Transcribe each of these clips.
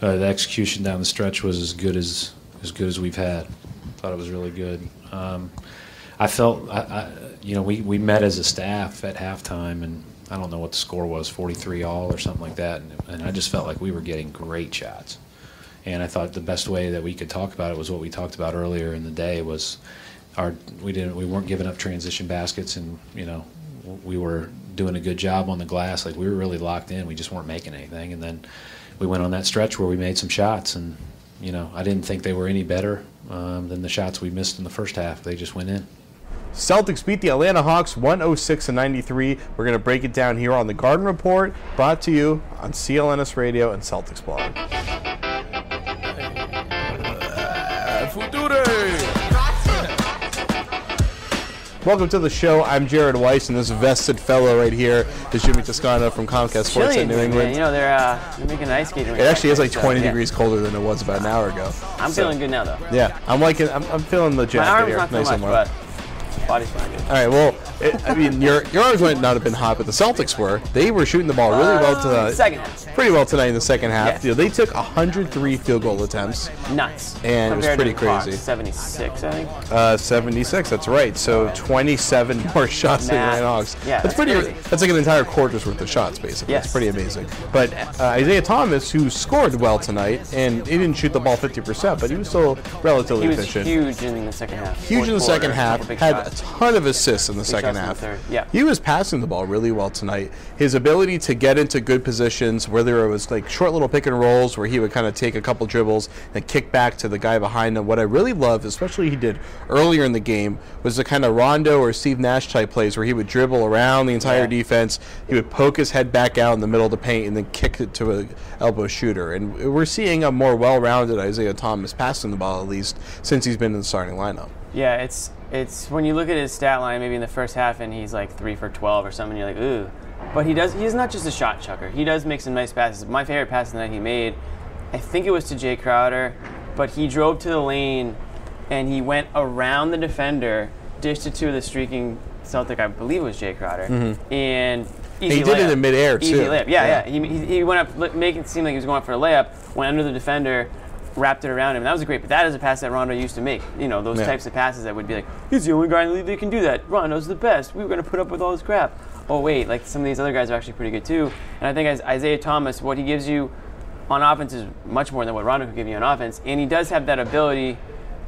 The execution down the stretch was as good as we've had. Thought it was really good. I felt, we met as a staff at halftime, and I don't know what the score was, 43-all or something like that, and I just felt like we were getting great shots. And I thought the best way that we could talk about it was what we talked about earlier in the day was we weren't giving up transition baskets, and we were doing a good job on the glass. Like, we were really locked in. We just weren't making anything. And then we went on that stretch where we made some shots, and I didn't think they were any better than the shots we missed in the first half. They just went in. Celtics beat the Atlanta Hawks 106-93. We're going to break it down here on The Garden Report, brought to you on CLNS Radio and Celtics Blog. Welcome to the show. I'm Jared Weiss, and this vested fellow right here is Jimmy Toscano from Comcast Sports in New England. They're making an ice skating rink. It actually is like 20 degrees colder than it was about an hour ago. I'm feeling good now, though. Yeah, I'm feeling the jacket here. My arm's not so much, but body's fine. All right, well, your arms might not have been hot, but the Celtics were. They were shooting the ball really well tonight. Second half. Pretty well tonight in the second half. Yeah. They took 103 field goal attempts. Nuts. And compared it was pretty crazy. 76, I think. 76, that's right. So 27 more shots than the Hawks. Yeah, that's pretty. Crazy. That's like an entire quarter's worth of shots, basically. Yes. It's pretty amazing. But Isaiah Thomas, who scored well tonight, and he didn't shoot the ball 50%, but he was still relatively efficient. He was huge in the second half. Huge in the second half. Had a ton of assists in the second half. Yeah. He was passing the ball really well tonight. His ability to get into good positions, whether it was like short little pick and rolls where he would kind of take a couple dribbles and kick back to the guy behind him. What I really loved, especially he did earlier in the game, was the kind of Rondo or Steve Nash type plays where he would dribble around the entire defense. He would poke his head back out in the middle of the paint and then kick it to an elbow shooter. And we're seeing a more well-rounded Isaiah Thomas passing the ball, at least, since he's been in the starting lineup. Yeah, it's when you look at his stat line, maybe in the first half, and he's like 3 for 12 or something. You're like, ooh, but he's not just a shot chucker. He does make some nice passes. My favorite pass tonight he made, I think it was to Jay Crowder, but he drove to the lane and he went around the defender, dished it to the streaking Celtic, I believe it was Jay Crowder, and he did it in midair too. Easy layup, yeah. He went up, making it seem like he was going up for a layup, went under the defender, wrapped it around him. That was great, but that is a pass that Rondo used to make. Those types of passes that would be like, he's the only guy in the league that can do that. Rondo's the best. We were going to put up with all this crap. Oh, wait, like some of these other guys are actually pretty good too. And I think as Isaiah Thomas, what he gives you on offense is much more than what Rondo could give you on offense. And he does have that ability,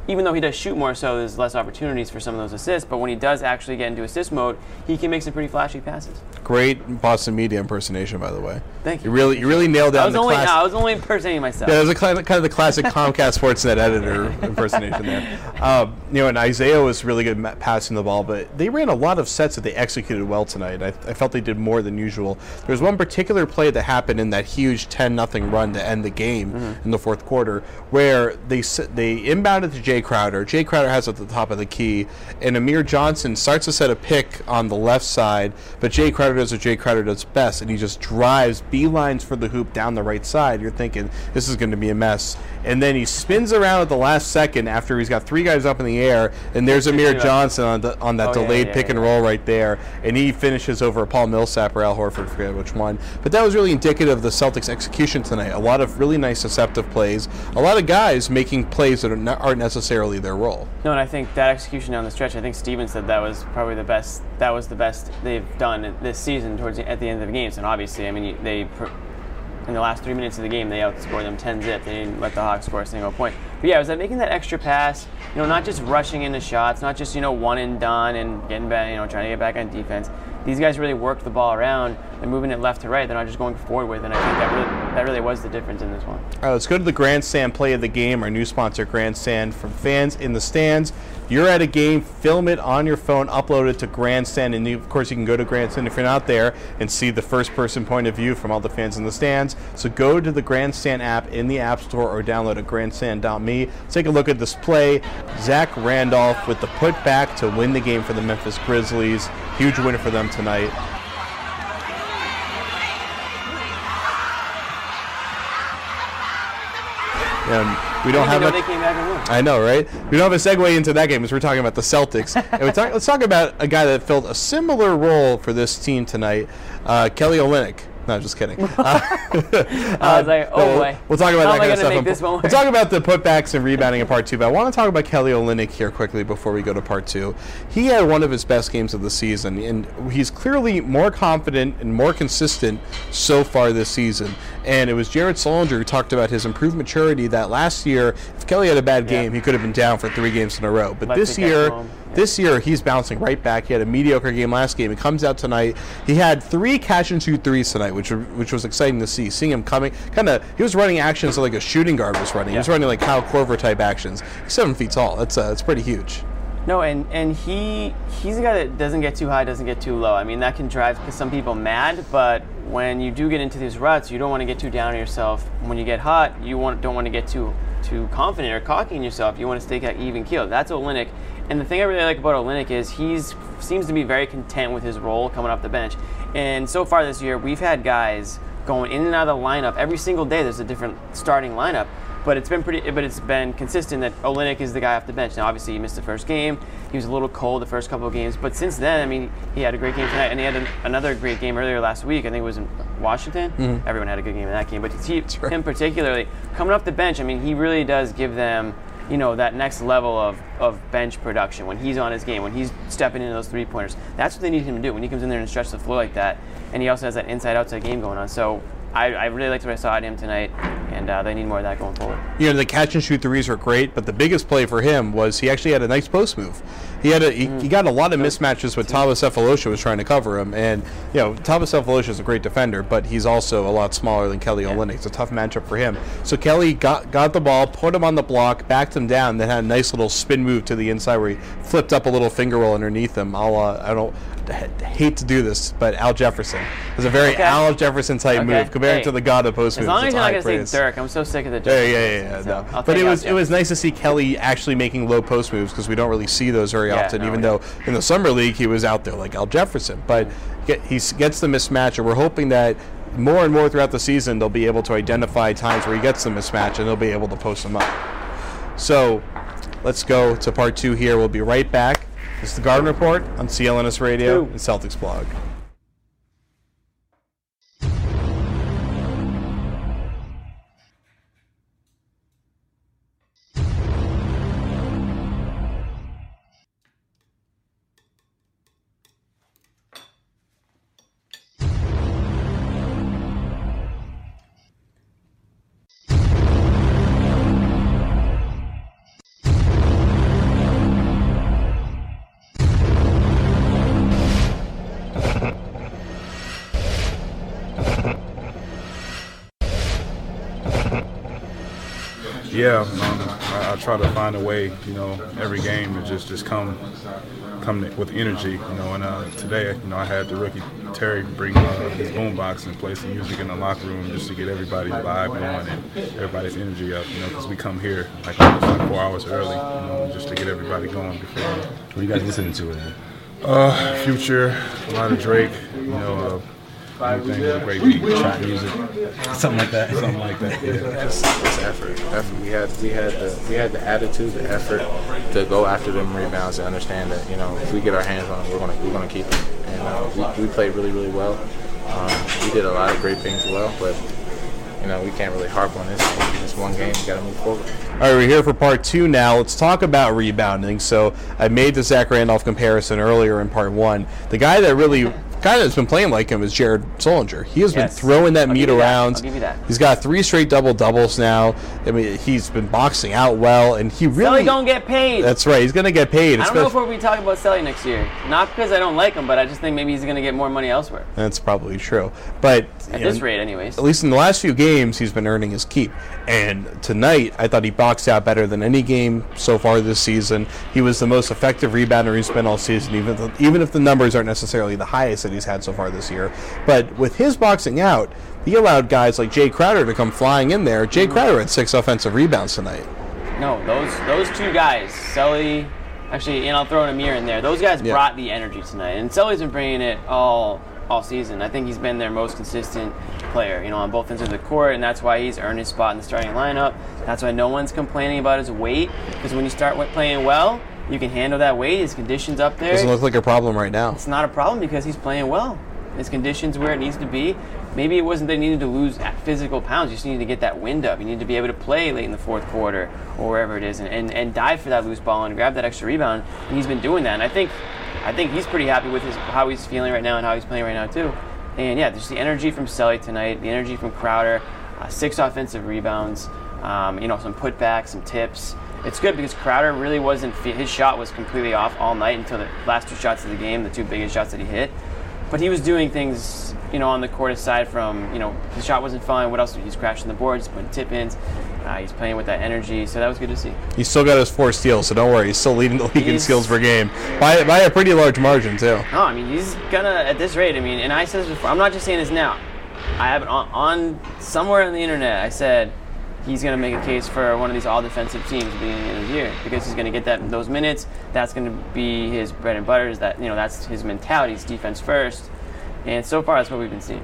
even though he does shoot more, so there's less opportunities for some of those assists. But when he does actually get into assist mode, he can make some pretty flashy passes. Great Boston media impersonation, by the way. Thank you. You really nailed down the classic. I was only impersonating myself. Yeah, that was kind of the classic Comcast Sportsnet editor impersonation there. And Isaiah was really good at passing the ball, but they ran a lot of sets that they executed well tonight. I felt they did more than usual. There was one particular play that happened in that huge 10-0 run to end the game in the fourth quarter, where they inbounded to Jay Crowder has it at the top of the key, and Amir Johnson starts to set a pick on the left side, but Jay Crowder does what Jay Crowder does best, and he just drives beelines for the hoop down the right side. You're thinking, this is going to be a mess. And then he spins around at the last second after he's got three guys up in the air, and there's Amir Johnson on that delayed pick and roll right there, and he finishes over Paul Millsap or Al Horford, forget which one. But that was really indicative of the Celtics' execution tonight. A lot of really nice deceptive plays, a lot of guys making plays that aren't necessarily their role. No, and I think that execution down the stretch, I think Stevens said that was probably the best. That was the best they've done this season at the end of the games. And obviously, in the last 3 minutes of the game, they outscored them 10-0. They didn't let the Hawks score a single point. But yeah, it was that making that extra pass. Not just rushing into shots, not just one and done and getting back, trying to get back on defense. These guys really worked the ball around. They're moving it left to right. They're not just going forward with it. And I think that really was the difference in this one. All right, let's go to the Grandstand play of the game, our new sponsor, Grandstand, from fans in the stands. You're at a game, film it on your phone, upload it to Grandstand, and of course you can go to Grandstand if you're not there and see the first-person point of view from all the fans in the stands. So go to the Grandstand app in the App Store or download at grandstand.me. Let's take a look at this play. Zach Randolph with the putback to win the game for the Memphis Grizzlies. Huge win for them tonight. We don't have they came back and won. I know, right? We don't have a segue into that game because we're talking about the Celtics. And let's talk about a guy that filled a similar role for this team tonight, Kelly Olynyk. No, just kidding. I was like, oh boy. We'll talk about that kind of stuff. We'll talk about the putbacks and rebounding in part two, but I want to talk about Kelly Olynyk here quickly before we go to part two. He had one of his best games of the season, and he's clearly more confident and more consistent so far this season. And it was Jared Sullinger who talked about his improved maturity that last year, if Kelly had a bad game, he could have been down for 3 games in a row. But this year, he's bouncing right back. He had a mediocre game last game. He comes out tonight. He had 3 catch-and-shoot threes tonight, which was exciting to see. Seeing him coming, he was running actions like a shooting guard was running. He was running like Kyle Korver type actions. He's 7 feet tall. That's pretty huge. No, and he's a guy that doesn't get too high, doesn't get too low. I mean, that can drive some people mad, but when you do get into these ruts, you don't want to get too down on yourself. When you get hot, don't want to get too confident or cocky in yourself. You want to stay even keel. That's Olynyk. And the thing I really like about Olynyk is he seems to be very content with his role coming off the bench. And so far this year, we've had guys going in and out of the lineup every single day. There's a different starting lineup, but it's been consistent that Olynyk is the guy off the bench. Now, obviously, he missed the first game. He was a little cold the first couple of games, but since then, I mean, he had a great game tonight, and he had another great game earlier last week. I think it was in Washington. Mm-hmm. Everyone had a good game in that game, but him particularly coming off the bench. I mean, he really does give them, you know, that next level of bench production when he's on his game, when he's stepping into those three-pointers. That's what they need him to do when he comes in there and stretches the floor like that. And he also has that inside-outside game going on. So I really liked what I saw at him tonight, and they need more of that going forward. You know, the catch-and-shoot threes are great, but the biggest play for him was he actually had a nice post move. He got a lot of mismatches with Thabo Sefolosha was trying to cover him, and you know, Thabo Sefolosha is a great defender, but he's also a lot smaller than Kelly Olynyk. It's a tough matchup for him. So Kelly got the ball, put him on the block, backed him down, then had a nice little spin move to the inside where he flipped up a little finger roll underneath him. I hate to do this, but Al Jefferson. It was a very Al Jefferson type move compared to the god of post moves. As long as you're not going to say Dirk, I'm so sick of the Dirk. No. But it was nice to see Kelly actually making low post moves because we don't really see those very often, even though in the summer league he was out there like Al Jefferson. But he gets the mismatch, and we're hoping that more and more throughout the season they'll be able to identify times where he gets the mismatch and they'll be able to post him up. So let's go to part two here. We'll be right back. This is The Garden Report on CLNS Radio and Celtics Blog. Yeah, I try to find a way, you know, every game to just come with energy, you know. And today, you know, I had the rookie Terry bring his boombox and play some music in the locker room just to get everybody's vibe on and everybody's energy up, you know, because we come here like 4 hours early, you know, just to get everybody going before. What are you guys listening to then? Future, a lot of Drake, you know. Great trap music, something like that. Yeah, it's effort. We had the attitude, the effort to go after them rebounds, to understand that, you know, if we get our hands on them, we're gonna keep them. And we played really, really well. We did a lot of great things well, but you know, we can't really harp on this. It's one game. You got to move forward. All right, we're here for part two now. Let's talk about rebounding. So I made the Zach Randolph comparison earlier in part one. The guy that really that's been playing like him is Jared Sullinger. He has been throwing that meat around. I'll give you that. He's got 3 straight double-doubles now. I mean, he's been boxing out well, and he really... Sully gonna get paid. That's right. He's going to get paid. I don't know if we're going to be talking about Sully next year. Not because I don't like him, but I just think maybe he's going to get more money elsewhere. That's probably true. But at this rate, anyways. At least in the last few games, he's been earning his keep. And tonight, I thought he boxed out better than any game so far this season. He was the most effective rebounder he's been all season, even if the numbers aren't necessarily the highest that he's had so far this year. But with his boxing out, he allowed guys like Jay Crowder to come flying in there. Jay Crowder had 6 offensive rebounds tonight. No, those 2 guys, Sully, actually, and I'll throw an Amir in there. Those guys brought the energy tonight, and Sully's been bringing it all season. I think he's been their most consistent player, you know, on both ends of the court, and that's why he's earned his spot in the starting lineup. That's why no one's complaining about his weight, because when you start playing well, you can handle that weight. His condition's up there. Doesn't look like a problem right now. It's not a problem because he's playing well. His condition's where it needs to be. Maybe it wasn't they needed to lose physical pounds. You just needed to get that wind up. You need to be able to play late in the fourth quarter or wherever it is and dive for that loose ball and grab that extra rebound. And he's been doing that. And I think he's pretty happy with how he's feeling right now and how he's playing right now too. And yeah, just the energy from Selly tonight, the energy from Crowder, 6 offensive rebounds, some putbacks, some tips. It's good because Crowder really wasn't, his shot was completely off all night until the last 2 shots of the game, the 2 biggest shots that he hit. But he was doing things, on the court aside from, the shot wasn't falling. What else? He's crashing the boards, putting tip-ins. He's playing with that energy, so that was good to see. He's still got his 4 steals, so don't worry. He's still leading the league in steals per game by a pretty large margin, too. No, he's going to, at this rate, and I said this before. I'm not just saying this now. I have it on somewhere on the internet. I said he's going to make a case for one of these all-defensive teams at the beginning of the year because he's going to get those minutes. That's going to be his bread and butter. That's his mentality. It's defense first. And so far, that's what we've been seeing.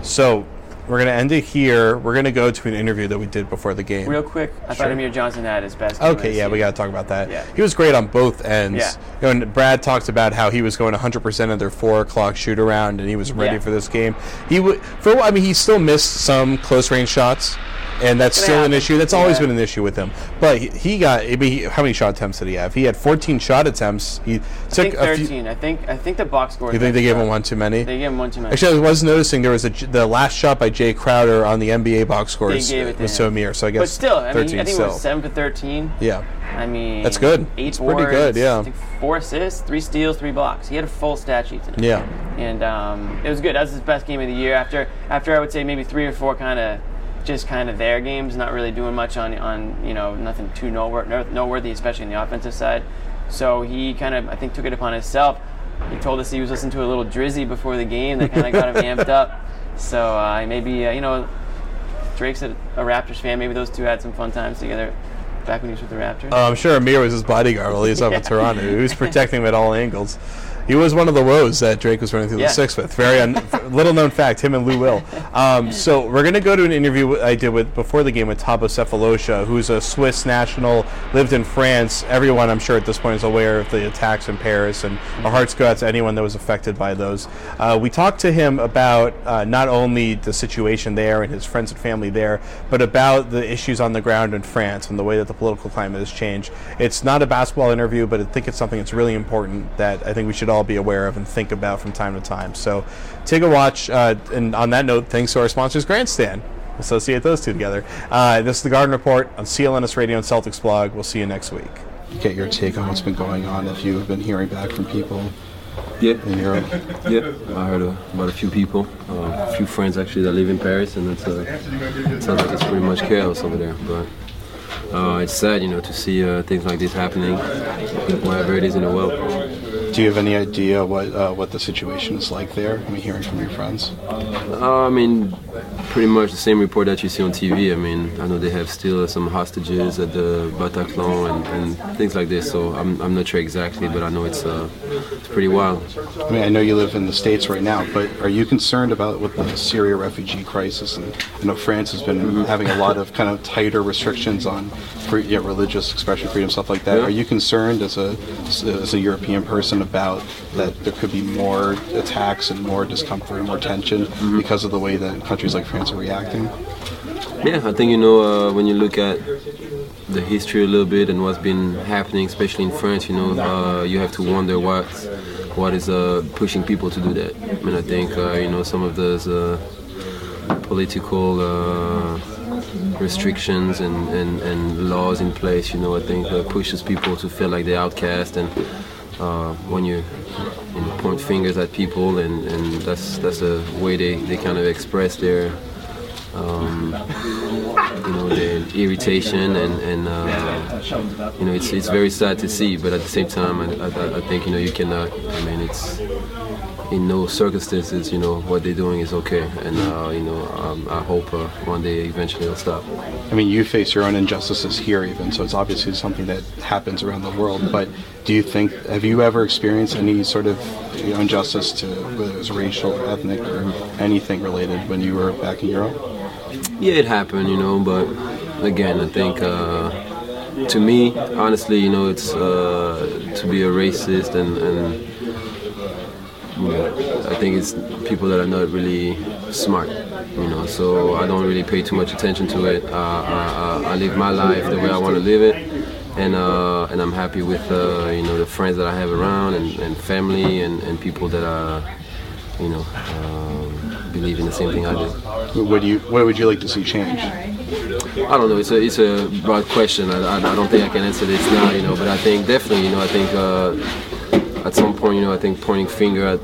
So we're going to end it here. We're going to go to an interview that we did before the game. Real quick, I thought Amir Johnson had his best. Okay, yeah, we got to talk about that. Yeah. He was great on both ends. Yeah. And Brad talked about how he was going 100% of their 4 o'clock shoot-around, and he was ready for this game. He still missed some close-range shots, and that's still an issue. That's always been an issue with him. But he got, how many shot attempts did he have? He had 14 shot attempts. He took 13. I think the box score. You think they gave him one too many? They gave him one too many. Actually, I was noticing there was the last shot by Jay Crowder on the NBA box scores was to Amir. So I guess. But still, 13, I think it was 7-13. Yeah. That's good. 8 it's boards, pretty good. Yeah. I think 4 assists, 3 steals, 3 blocks. He had a full stat sheet tonight. Yeah. And it was good. That was his best game of the year. After I would say maybe 3 or 4 kind of their games, not really doing much on nothing too noteworthy, especially on the offensive side. So he kind of, I think, took it upon himself. He told us he was listening to a little Drizzy before the game that kind of got him amped up. So maybe Drake's a Raptors fan. Maybe those two had some fun times together back when he was with the Raptors. I'm sure Amir was his bodyguard while he was up in Toronto. He was protecting him at all angles. He was one of the woes that Drake was running through the sixth with. Very little-known fact, him and Lou Will. So we're going to go to an interview I did before the game with Thabo Sefolosha, who's a Swiss national, lived in France. Everyone, I'm sure, at this point is aware of the attacks in Paris, and our hearts go out to anyone that was affected by those. We talked to him about not only the situation there and his friends and family there, but about the issues on the ground in France and the way that the political climate has changed. It's not a basketball interview, but I think it's something that's really important that I think we should all be aware of and think about from time to time. So take a watch, and on that note, thanks to our sponsors Grandstand. Associate those two together. This is The Garden Report on CLNS Radio and Celtics Blog. We'll see you next week. Get your take on what's been going on, if you've been hearing back from people in Europe. I heard about a few people, a few friends actually that live in Paris, and it sounds like it's pretty much chaos over there, but it's sad, to see things like this happening wherever it is in the world. Do you have any idea what the situation is like there? Hearing from your friends? Pretty much the same report that you see on TV. I know they have still some hostages at the Bataclan and things like this. So I'm not sure exactly, but I know it's pretty wild. I know you live in the States right now, but are you concerned about with the Syria refugee crisis? And I know France has been having a lot of kind of tighter restrictions on religious expression freedom, stuff like that. Yeah. Are you concerned as a European person about that there could be more attacks and more discomfort and more tension because of the way that countries like France are reacting? Yeah, I think, when you look at the history a little bit and what's been happening, especially in France, you have to wonder what is pushing people to do that. I think, some of those political restrictions and laws in place, I think pushes people to feel like they're outcast, and when you point fingers at people, and that's a way they kind of express their their irritation, and it's very sad to see, but at the same time I think you cannot, it's in no circumstances what they're doing is okay, and I hope one day eventually it'll stop. You face your own injustices here even, so it's obviously something that happens around the world, but do you think, have you ever experienced any sort of injustice to whether it was racial, ethnic, or anything related when you were back in Europe? Yeah, it happened, but again, I think to me, honestly, it's to be a racist and I think it's people that are not really smart, you know, so I don't really pay too much attention to it. I live my life the way I want to live it, and I'm happy with, you know, the friends that I have around, and family, and people that are, you know, believe in the same thing I do. What would you like to see change? I don't know. It's a broad question. I don't think I can answer this now, you know. But I think definitely, you know, I think at some point, you know, I think pointing finger at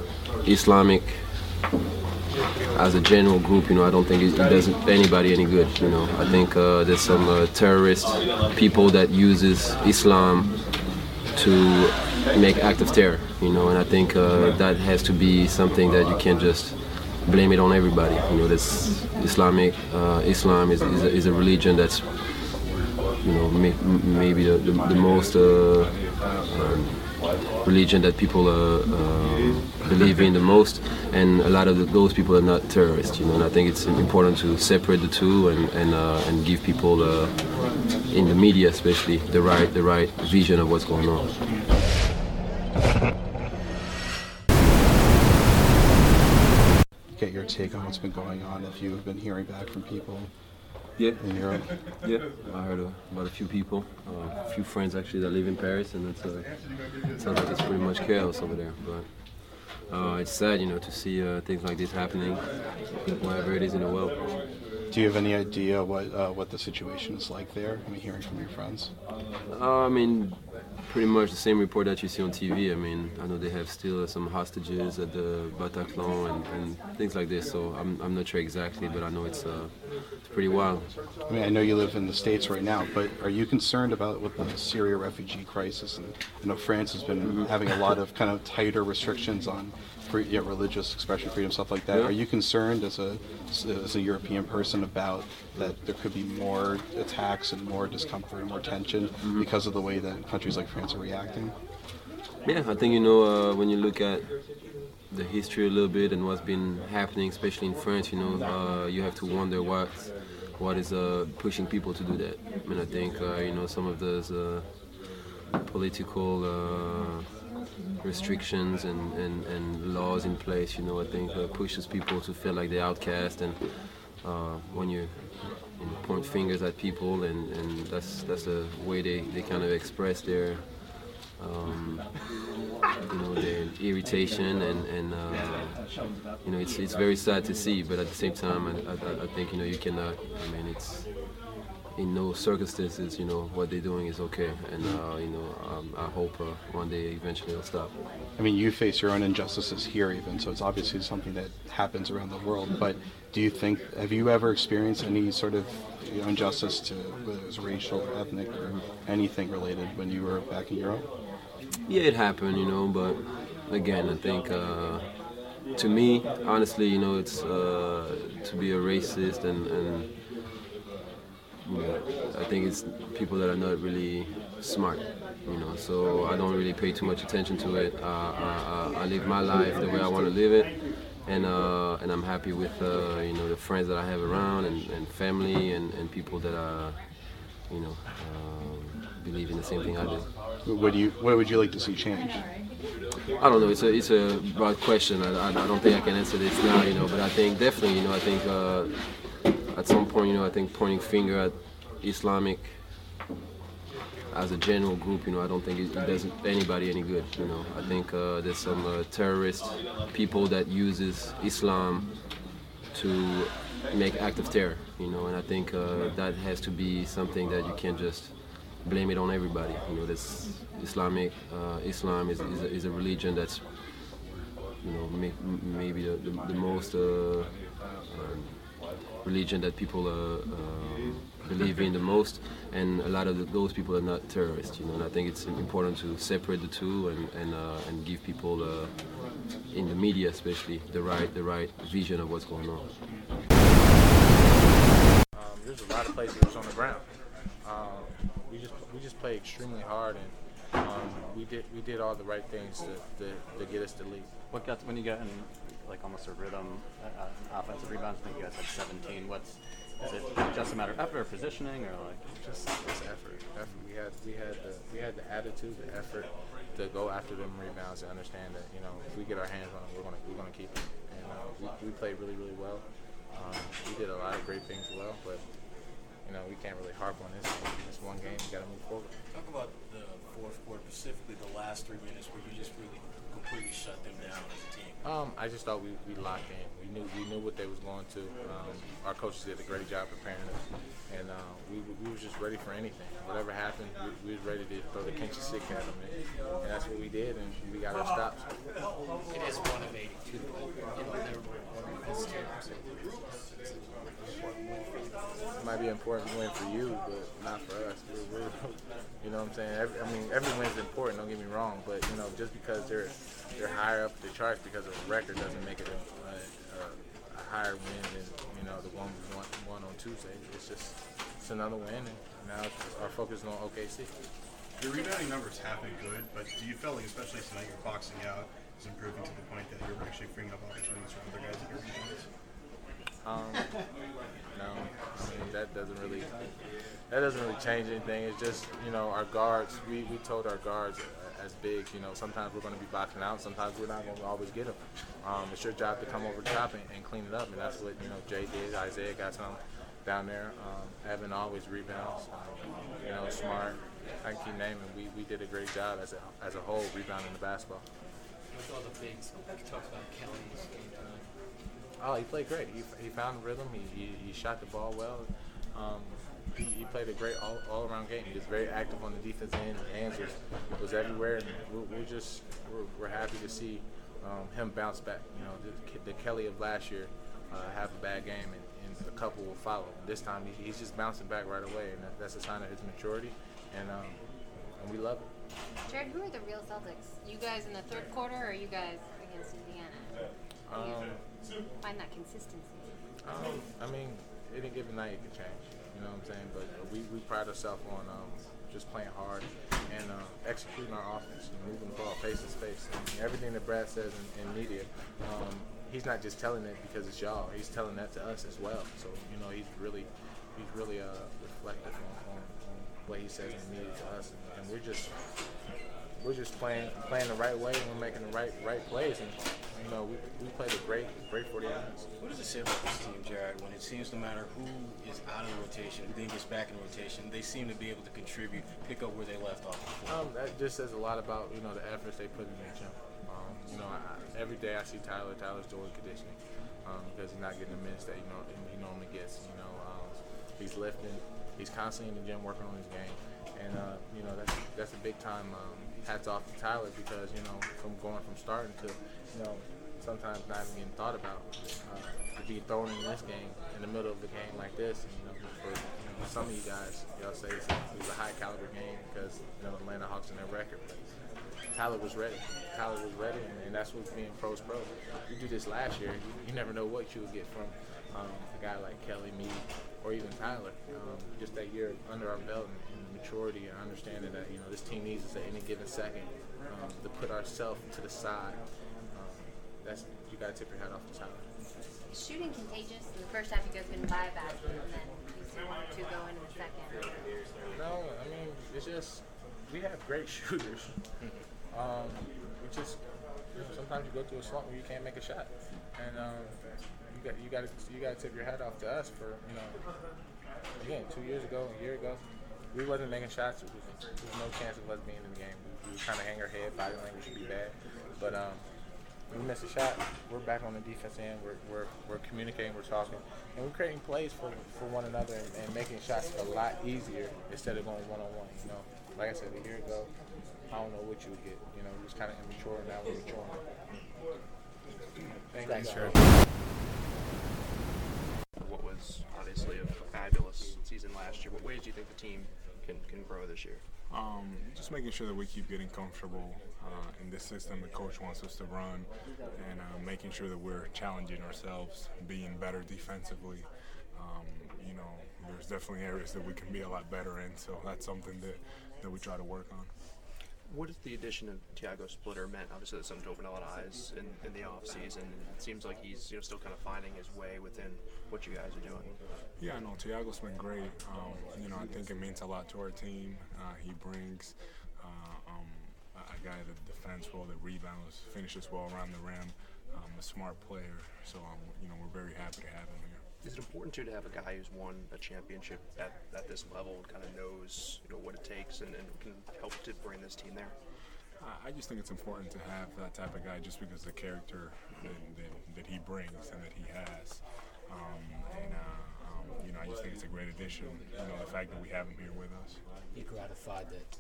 Islamic as a general group, you know, I don't think it does anybody any good. You know, I think there's some terrorist people that uses Islam to make act of terror. You know, and I think that has to be something that you can't just blame it on everybody. You know, this Islam is a religion that's, you know, maybe the most religion that people believe in the most, and a lot of those people are not terrorists. You know, and I think it's important to separate the two, and give people in the media especially the right vision of what's going on. Get your take on what's been going on, if you've been hearing back from people in Europe. Yeah, I heard about a few people, a few friends actually that live in Paris, and it sounds like it's pretty much chaos over there. But it's sad, you know, to see things like this happening wherever it is in the world. Do you have any idea what the situation is like there? I mean, hearing from your friends. I mean, pretty much the same report that you see on TV. I mean, I know they have still some hostages at the Bataclan and things like this. So I'm not sure exactly, but I know it's pretty wild. I mean, I know you live in the States right now, but are you concerned about with the Syria refugee crisis? And I know France has been having a lot of kind of tighter restrictions on religious expression freedom, stuff like that. Yeah. Are you concerned as a European person about that there could be more attacks and more discomfort and more tension because of the way that countries like France are reacting? Yeah, I think, you know, when you look at the history a little bit and what's been happening, especially in France, you know, you have to wonder what is pushing people to do that. I mean, I think, you know, some of those political restrictions and laws in place, you know, I think pushes people to feel like they're outcast, and when you, point fingers at people, and that's the way they kind of express their you know, their irritation, and you know, it's very sad to see, but at the same time I think, you know, you cannot, I mean, it's in no circumstances, you know, what they're doing is okay, and you know, I hope one day eventually it'll stop. I mean, you face your own injustices here even, so it's obviously something that happens around the world, but do you think, have you ever experienced any sort of, you know, injustice to, whether it was racial or ethnic or anything related when you were back in Europe? Yeah, it happened, you know, but again, I think to me, honestly, you know, it's to be a racist and you know, I think it's people that are not really smart, you know, so I don't really pay too much attention to it. I live my life the way I want to live it, and I'm happy with, you know, the friends that I have around, and family, and people that are, you know, believe in the same thing I do. What would you like to see change? I don't know, it's a broad question. I don't think I can answer this now, you know, but I think definitely, you know, I think at some point, you know, I think pointing finger at Islamic as a general group, you know, I don't think it does anybody any good. You know, I think there's some terrorist people that uses Islam to make act of terror. You know, and I think that has to be something that you can't just blame it on everybody. You know, this Islam is a religion that's, you know, maybe the most religion that people believe in the most, and a lot of those people are not terrorists, you know, and I think it's important to separate the two, and give people in the media especially the right vision of what's going on. There's a lot of places that's on the ground. We just play extremely hard, and we did all the right things to get us to leave. When you got in, like, almost a rhythm, offensive rebounds, I think you guys had 17. What's Is it just a matter of effort or positioning, or like just effort? We had the attitude, the effort to go after them rebounds, to understand that if we get our hands on them, we're gonna keep them. And we played really, really well. We did a lot of great things well, but we can't really harp on this. It's one game. We got to move forward. Talk about the fourth quarter, specifically the last 3 minutes, where you just really completely shut them down as a team. I just thought we locked in. We knew what they was going to. Our coaches did a great job preparing us, and we was just ready for anything. Whatever happened, we was ready to throw the kitchen sink at them, and that's what we did, and we got our stops. It is 1 of 82. It might be an important win for you, but not for us. We're, you know what I'm saying? Every win's important. Don't get me wrong, but just because they're higher up the charts because of the record doesn't make it a higher win than the one we won on Tuesday. It's another win, and now our focus is on OKC. Your rebounding numbers have been good, but do you feel like, especially tonight, your boxing out is improving to the point that you're actually freeing up opportunities for other guys at your defense? No, that doesn't really change anything. It's just our guards. We told our guards as bigs, sometimes we're going to be boxing out, sometimes we're not going to always get them. It's your job to come over top and clean it up, and that's what Jay did. Isaiah got some down there. Evan always rebounds. Smart. I can keep naming. We did a great job as a whole rebounding the basketball. With all the bigs, you talked about Kelly's game tonight. Oh, he played great. He found rhythm. He shot the ball well. He played a great all-around game. He was very active on the defense end. And hands was everywhere. And we're happy to see him bounce back. The Kelly of last year have a bad game, and a couple will follow. This time he's just bouncing back right away, and that's a sign of his maturity. And we love it. Jared, who are the real Celtics? You guys in the third quarter, or you guys against Indiana? Find that consistency. Any given night it can change. You know what I'm saying? But we pride ourselves on just playing hard and executing our offense and moving the ball face to face. Everything that Brad says in media, he's not just telling it because it's y'all. He's telling that to us as well. So he's really reflective on what he says in media to us, and we're just playing the right way, and we're making the right plays. And we played a great 48 minutes. What does it say about this team, Jared, when it seems no matter who is out of the rotation, who then gets back in the rotation, they seem to be able to contribute, pick up where they left off before? That just says a lot about the efforts they put in the gym. Every day I see Tyler. Tyler's doing conditioning because he's not getting the minutes that he normally gets. He's lifting. He's constantly in the gym working on his game. And, that's a big time hats off to Tyler because, from starting to, sometimes not even getting thought about to be thrown in this game, in the middle of the game like this. And, for some of you guys, y'all say it was a high caliber game because, Atlanta Hawks and their record. But Tyler was ready. Tyler was ready, and that's what's being pros pro. You do this last year, you never know what you would get from a guy like Kelly, me, or even Tyler. Just that year under our belt and maturity and understanding that this team needs us at any given second to put ourselves to the side. That's you got to tip your hat off to Tyler. Is shooting contagious? In the first half, you guys been buyback, and then you see 1 or 2 go into the second. No, it's just we have great shooters. We just sometimes you go through a slump where you can't make a shot, and you got to tip your hat off to us for again 2 years ago, a year ago, we wasn't making shots. There was no chance of us being in the game. We were trying to hang our head. Body language should be bad, but we missed a shot. We're back on the defense end. We're communicating. We're talking, and we're creating plays for one another and making shots a lot easier instead of going one-on-one. Like I said, a year ago, I don't know what you would get. It was kind of immature, and now we're mature. Thanks, Jared. What was obviously a fabulous season last year, what ways do you think the team can grow this year? Just making sure that we keep getting comfortable in this system the coach wants us to run, and making sure that we're challenging ourselves, being better defensively. There's definitely areas that we can be a lot better in, so that's something that we try to work on. What has the addition of Thiago Splitter meant? Obviously, that's something to open a lot of eyes in the offseason. It seems like he's still kind of finding his way within what you guys are doing. Yeah, no, Thiago's been great. I think it means a lot to our team. He brings a guy that defends well, that rebounds, finishes well around the rim, a smart player. So, we're very happy to have him here. Is it important to have a guy who's won a championship at this level and kind of knows what it takes and can help to bring this team there? I just think it's important to have that type of guy just because of the character that he brings and that he has. I just think it's a great addition, the fact that we have him here with us. You're gratified that,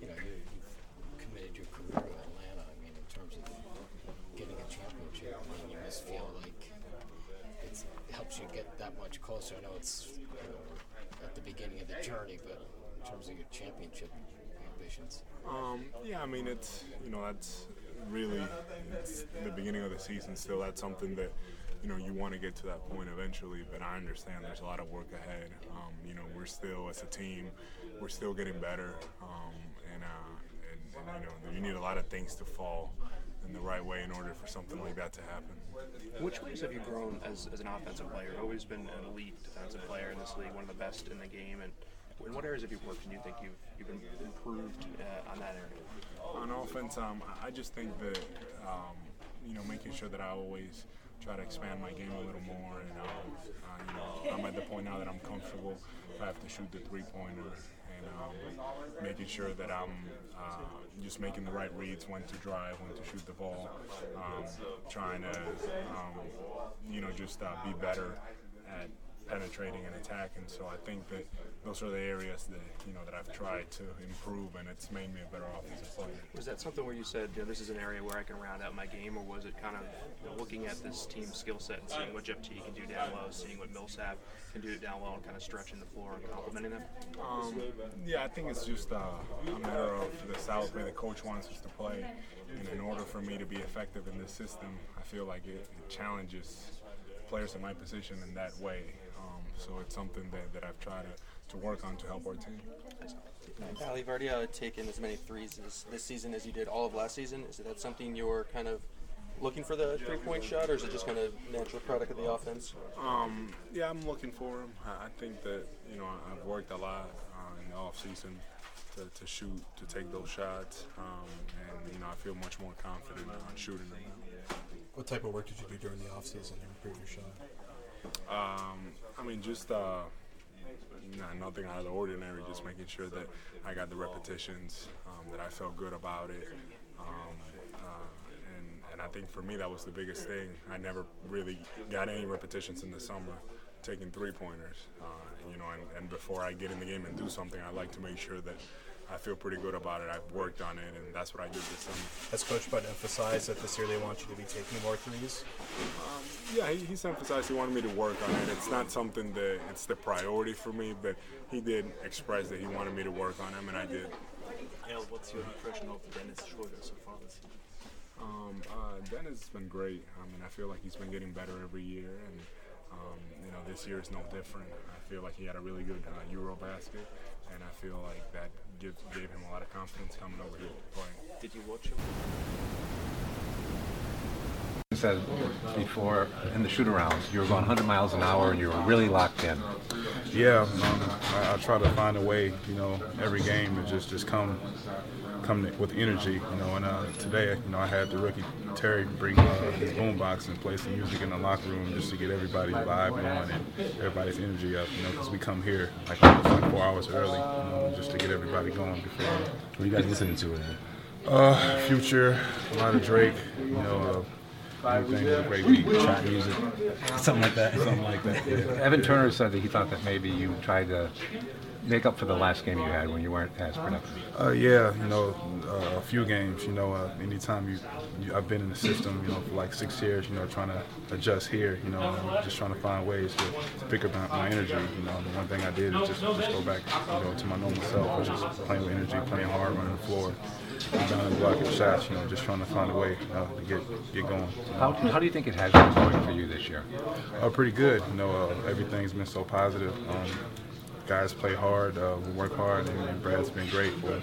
you've committed your career to Atlanta. I mean, in terms of getting a championship, you must feel like it helps you get that much closer. I know it's at the beginning of the journey, but in terms of your championship ambitions. It's that's really the beginning of the season still. That's something that you want to get to that point eventually, but I understand there's a lot of work ahead. We're still, as a team, we're still getting better, and you need a lot of things to fall in the right way in order for something like that to happen. Which ways have you grown as an offensive player? Always been an elite defensive player in this league, one of the best in the game. And in what areas have you worked and you think you've improved on that area? On offense, I just think that making sure that I always try to expand my game a little more, and I'm at the point now that I'm comfortable if I have to shoot the three-pointer, and making sure that I'm just making the right reads, when to drive, when to shoot the ball, trying to be better at penetrating and attacking. So I think that those are the areas that that I've tried to improve, and it's made me a better offensive player. Was that something where you said, this is an area where I can round out my game, or was it kind of looking at this team's skill set and seeing what Jeff Teague can do down low, seeing what Millsap can do down low, and kind of stretching the floor and complimenting them? I think it's just a matter of the style play the coach wants us to play, and in order for me to be effective in this system, I feel like it challenges players in my position in that way. So it's something that I've tried to work on to help our team. Al, you've already taken as many threes this season as you did all of last season. Is that something you're kind of looking for, the three-point shot, or is it just kind of natural product of the offense? I'm looking for them. I think that, I've worked a lot in the offseason to shoot, to take those shots, I feel much more confident on shooting them now. What type of work did you do during the offseason to improve your shot? Nothing out of the ordinary, just making sure that I got the repetitions, that I felt good about it. And I think for me that was the biggest thing. I never really got any repetitions in the summer taking three-pointers, and before I get in the game and do something, I like to make sure that I feel pretty good about it. I've worked on it, and that's what I did this summer. Has Coach Bud emphasized that this year they want you to be taking more threes? He's emphasized he wanted me to work on it. It's not something that it's the priority for me, but he did express that he wanted me to work on him, and I did. Al, what's your impression of Dennis Schroeder so far this year? Dennis has been great. I mean, I feel like he's been getting better every year, and this year is no different. I feel like he had a really good Euro basket, and I feel like that gave him a lot of confidence coming over here playing. Did you watch him? You said before in the shoot-arounds, you were going 100 miles an hour and you were really locked in. Yeah, I try to find a way, every game to just come with energy, and today, I had the rookie Terry bring his boombox and play some music in the locker room just to get everybody's vibe on and everybody's energy up, because we come here like 4 hours early, just to get everybody going before. What are you guys listening to in here? Future, a lot of Drake, great beat, trap music, something like that. Yeah. Evan Turner said that he thought that maybe you tried to make up for the last game you had when you weren't as productive. A few games, anytime I've been in the system, for like 6 years, trying to adjust here, just trying to find ways to pick up my energy. The one thing I did is just go back, to my normal self, which is playing with energy, playing hard, running the floor, blocking shots, just trying to find a way to get going. How do you think it has been going for you this year? Pretty good. Everything's been so positive. guys play hard, we work hard, and Brad's been great for us.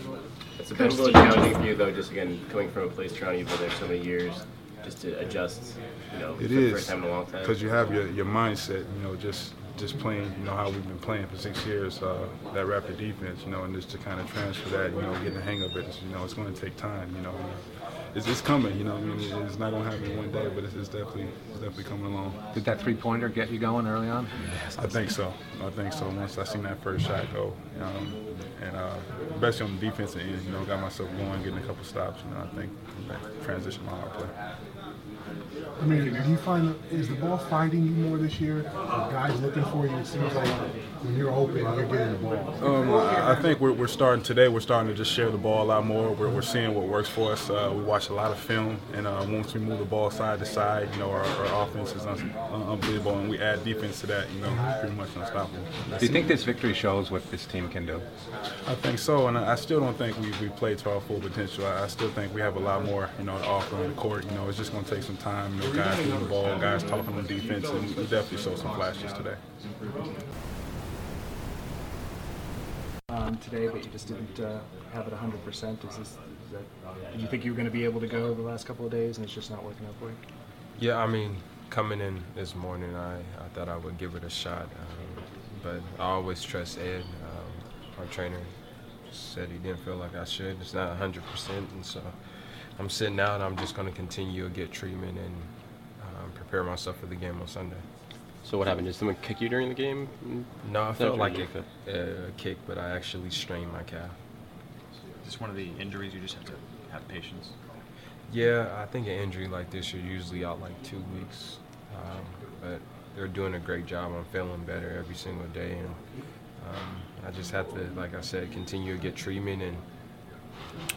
It's a little challenging for you, though, just again, coming from a place, Toronto, you've been there so many years, just to adjust, you know, for the first time in a long time. Because you have your mindset, you know, just playing, you know, how we've been playing for 6 years, that rapid defense, you know, and just to kind of transfer that, you know, get the hang of it, you know, it's going to take time, you know. It's coming, you know, I mean, it's not going to happen in one day, but it's definitely coming along. Did that three-pointer get you going early on? Yes, I think so. Once I seen that first shot go, especially on the defensive end, you know, got myself going, getting a couple stops, you know, I think that transitioned my hard play. I mean, do you find, is the ball finding you more this year? Are guys looking for you? It seems like when you're open, you're getting the ball. I think we're starting to just share the ball a lot more. We're seeing what works for us. We watch a lot of film, and once we move the ball side to side, you know, our offense is unbelievable, and we add defense to that, you know, we're pretty much unstoppable. Do you think this victory shows what this team can do? I think so, and I still don't think we played to our full potential. I still think we have a lot more, you know, to offer on the court. You know, it's just going to take some time. You know, guys moving the ball, guys talking on defense, and we definitely saw some flashes today. Today, but you just didn't have it 100%. Is that, you think you were going to be able to go the last couple of days, and it's just not working out for you? Yeah, I mean, coming in this morning, I thought I would give it a shot, but I always trust Ed. Our trainer said he didn't feel like I should. It's not 100%, and so I'm sitting out. I'm just going to continue to get treatment and prepare myself for the game on Sunday. So what happened? Did someone kick you during the game? No, I felt like a kick, but I actually strained my calf. Is this one of the injuries you just have to have patience? Yeah, I think an injury like this, you're usually out like 2 weeks. But they're doing a great job. I'm feeling better every single day. And I just have to, like I said, continue to get treatment and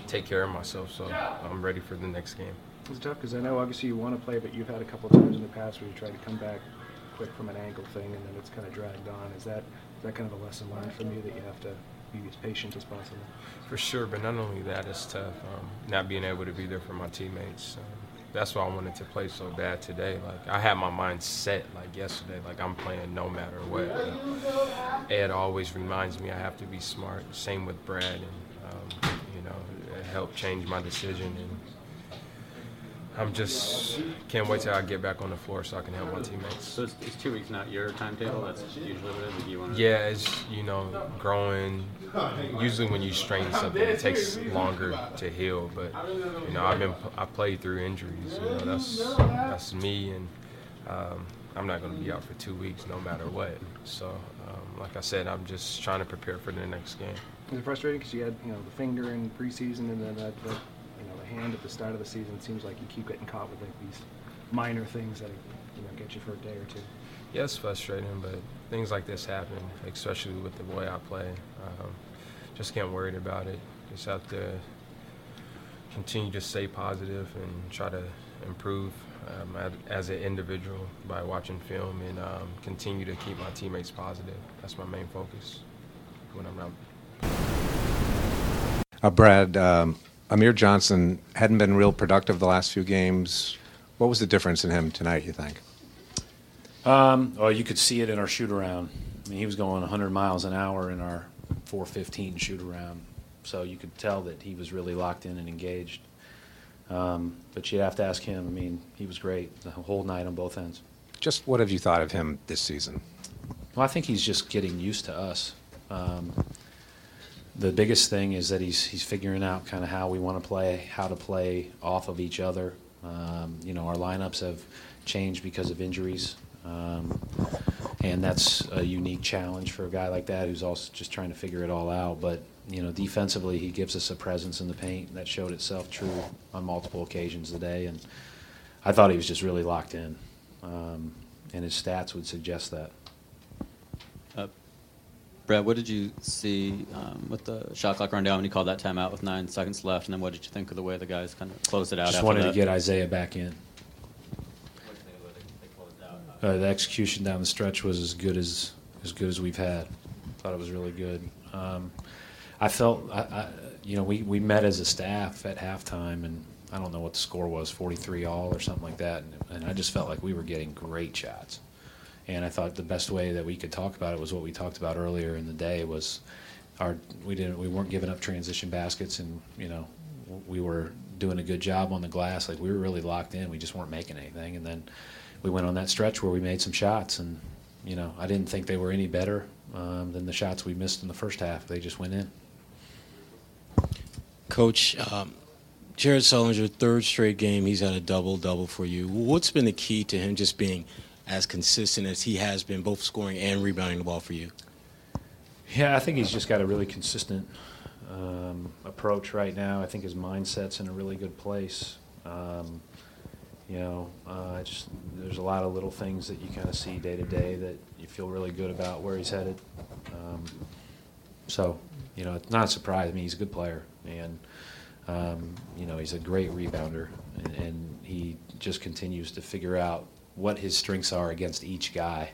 take care of myself, so I'm ready for the next game. It's tough because I know obviously you want to play, but you've had a couple of times in the past where you tried to come back quick from an ankle thing, and then it's kind of dragged on. Is that kind of a lesson learned from you, that you have to be as patient as possible? For sure, but not only that, it's tough not being able to be there for my teammates. That's why I wanted to play so bad today. Like, I had my mind set, like yesterday, like I'm playing no matter what. Ed always reminds me I have to be smart. Same with Brad, and you know, it helped change my decision. And I'm just can't wait till I get back on the floor so I can help my teammates. So it's 2 weeks, not your timetable? That's usually what it is? You want to... Yeah, it's, you know, growing. Usually when you strain something, it takes longer to heal. But, you know, I played through injuries. You know, that's me, and I'm not going to be out for 2 weeks no matter what. So, like I said, I'm just trying to prepare for the next game. Is it frustrating because you had, you know, the finger in preseason and then that hand at the start of the season? It seems like you keep getting caught with like these minor things that, you know, get you for a day or two. Yeah, it's frustrating, but things like this happen, especially with the way I play. Just can't worry about it. Just have to continue to stay positive and try to improve as an individual by watching film and continue to keep my teammates positive. That's my main focus when I'm out. Brad, Amir Johnson hadn't been real productive the last few games. What was the difference in him tonight, you think? Well, you could see it in our shoot-around. I mean, he was going 100 miles an hour in our 4:15 shoot-around, so you could tell that he was really locked in and engaged. But you'd have to ask him. I mean, he was great the whole night on both ends. Just what have you thought of him this season? Well, I think he's just getting used to us. The biggest thing is that he's figuring out kind of how we want to play, how to play off of each other. You know, our lineups have changed because of injuries, and that's a unique challenge for a guy like that who's also just trying to figure it all out. But, you know, defensively, he gives us a presence in the paint that showed itself true on multiple occasions today, and I thought he was just really locked in, and his stats would suggest that. Brad, what did you see with the shot clock run down when you called that timeout with 9 seconds left, and then what did you think of the way the guys kind of closed it out? Just wanted to get Isaiah back in. The execution down the stretch was as good as we've had. I thought it was really good. I felt, you know, we met as a staff at halftime, and I don't know what the score was, 43 all or something like that, and I just felt like we were getting great shots. And I thought the best way that we could talk about it was what we talked about earlier in the day was we weren't giving up transition baskets, and we were doing a good job on the glass. Like, we were really locked in. We just weren't making anything. And then we went on that stretch where we made some shots, and I didn't think they were any better than the shots we missed in the first half. They just went in. Coach, Jared Sullinger, third straight game, he's had a double-double for you. What's been the key to him just being as consistent as he has been, both scoring and rebounding the ball for you? Yeah, I think he's just got a really consistent approach right now. I think his mindset's in a really good place. There's a lot of little things that you kind of see day to day that you feel really good about where he's headed. It's not a surprise. I mean, he's a good player, and he's a great rebounder, and he just continues to figure out what his strengths are against each guy,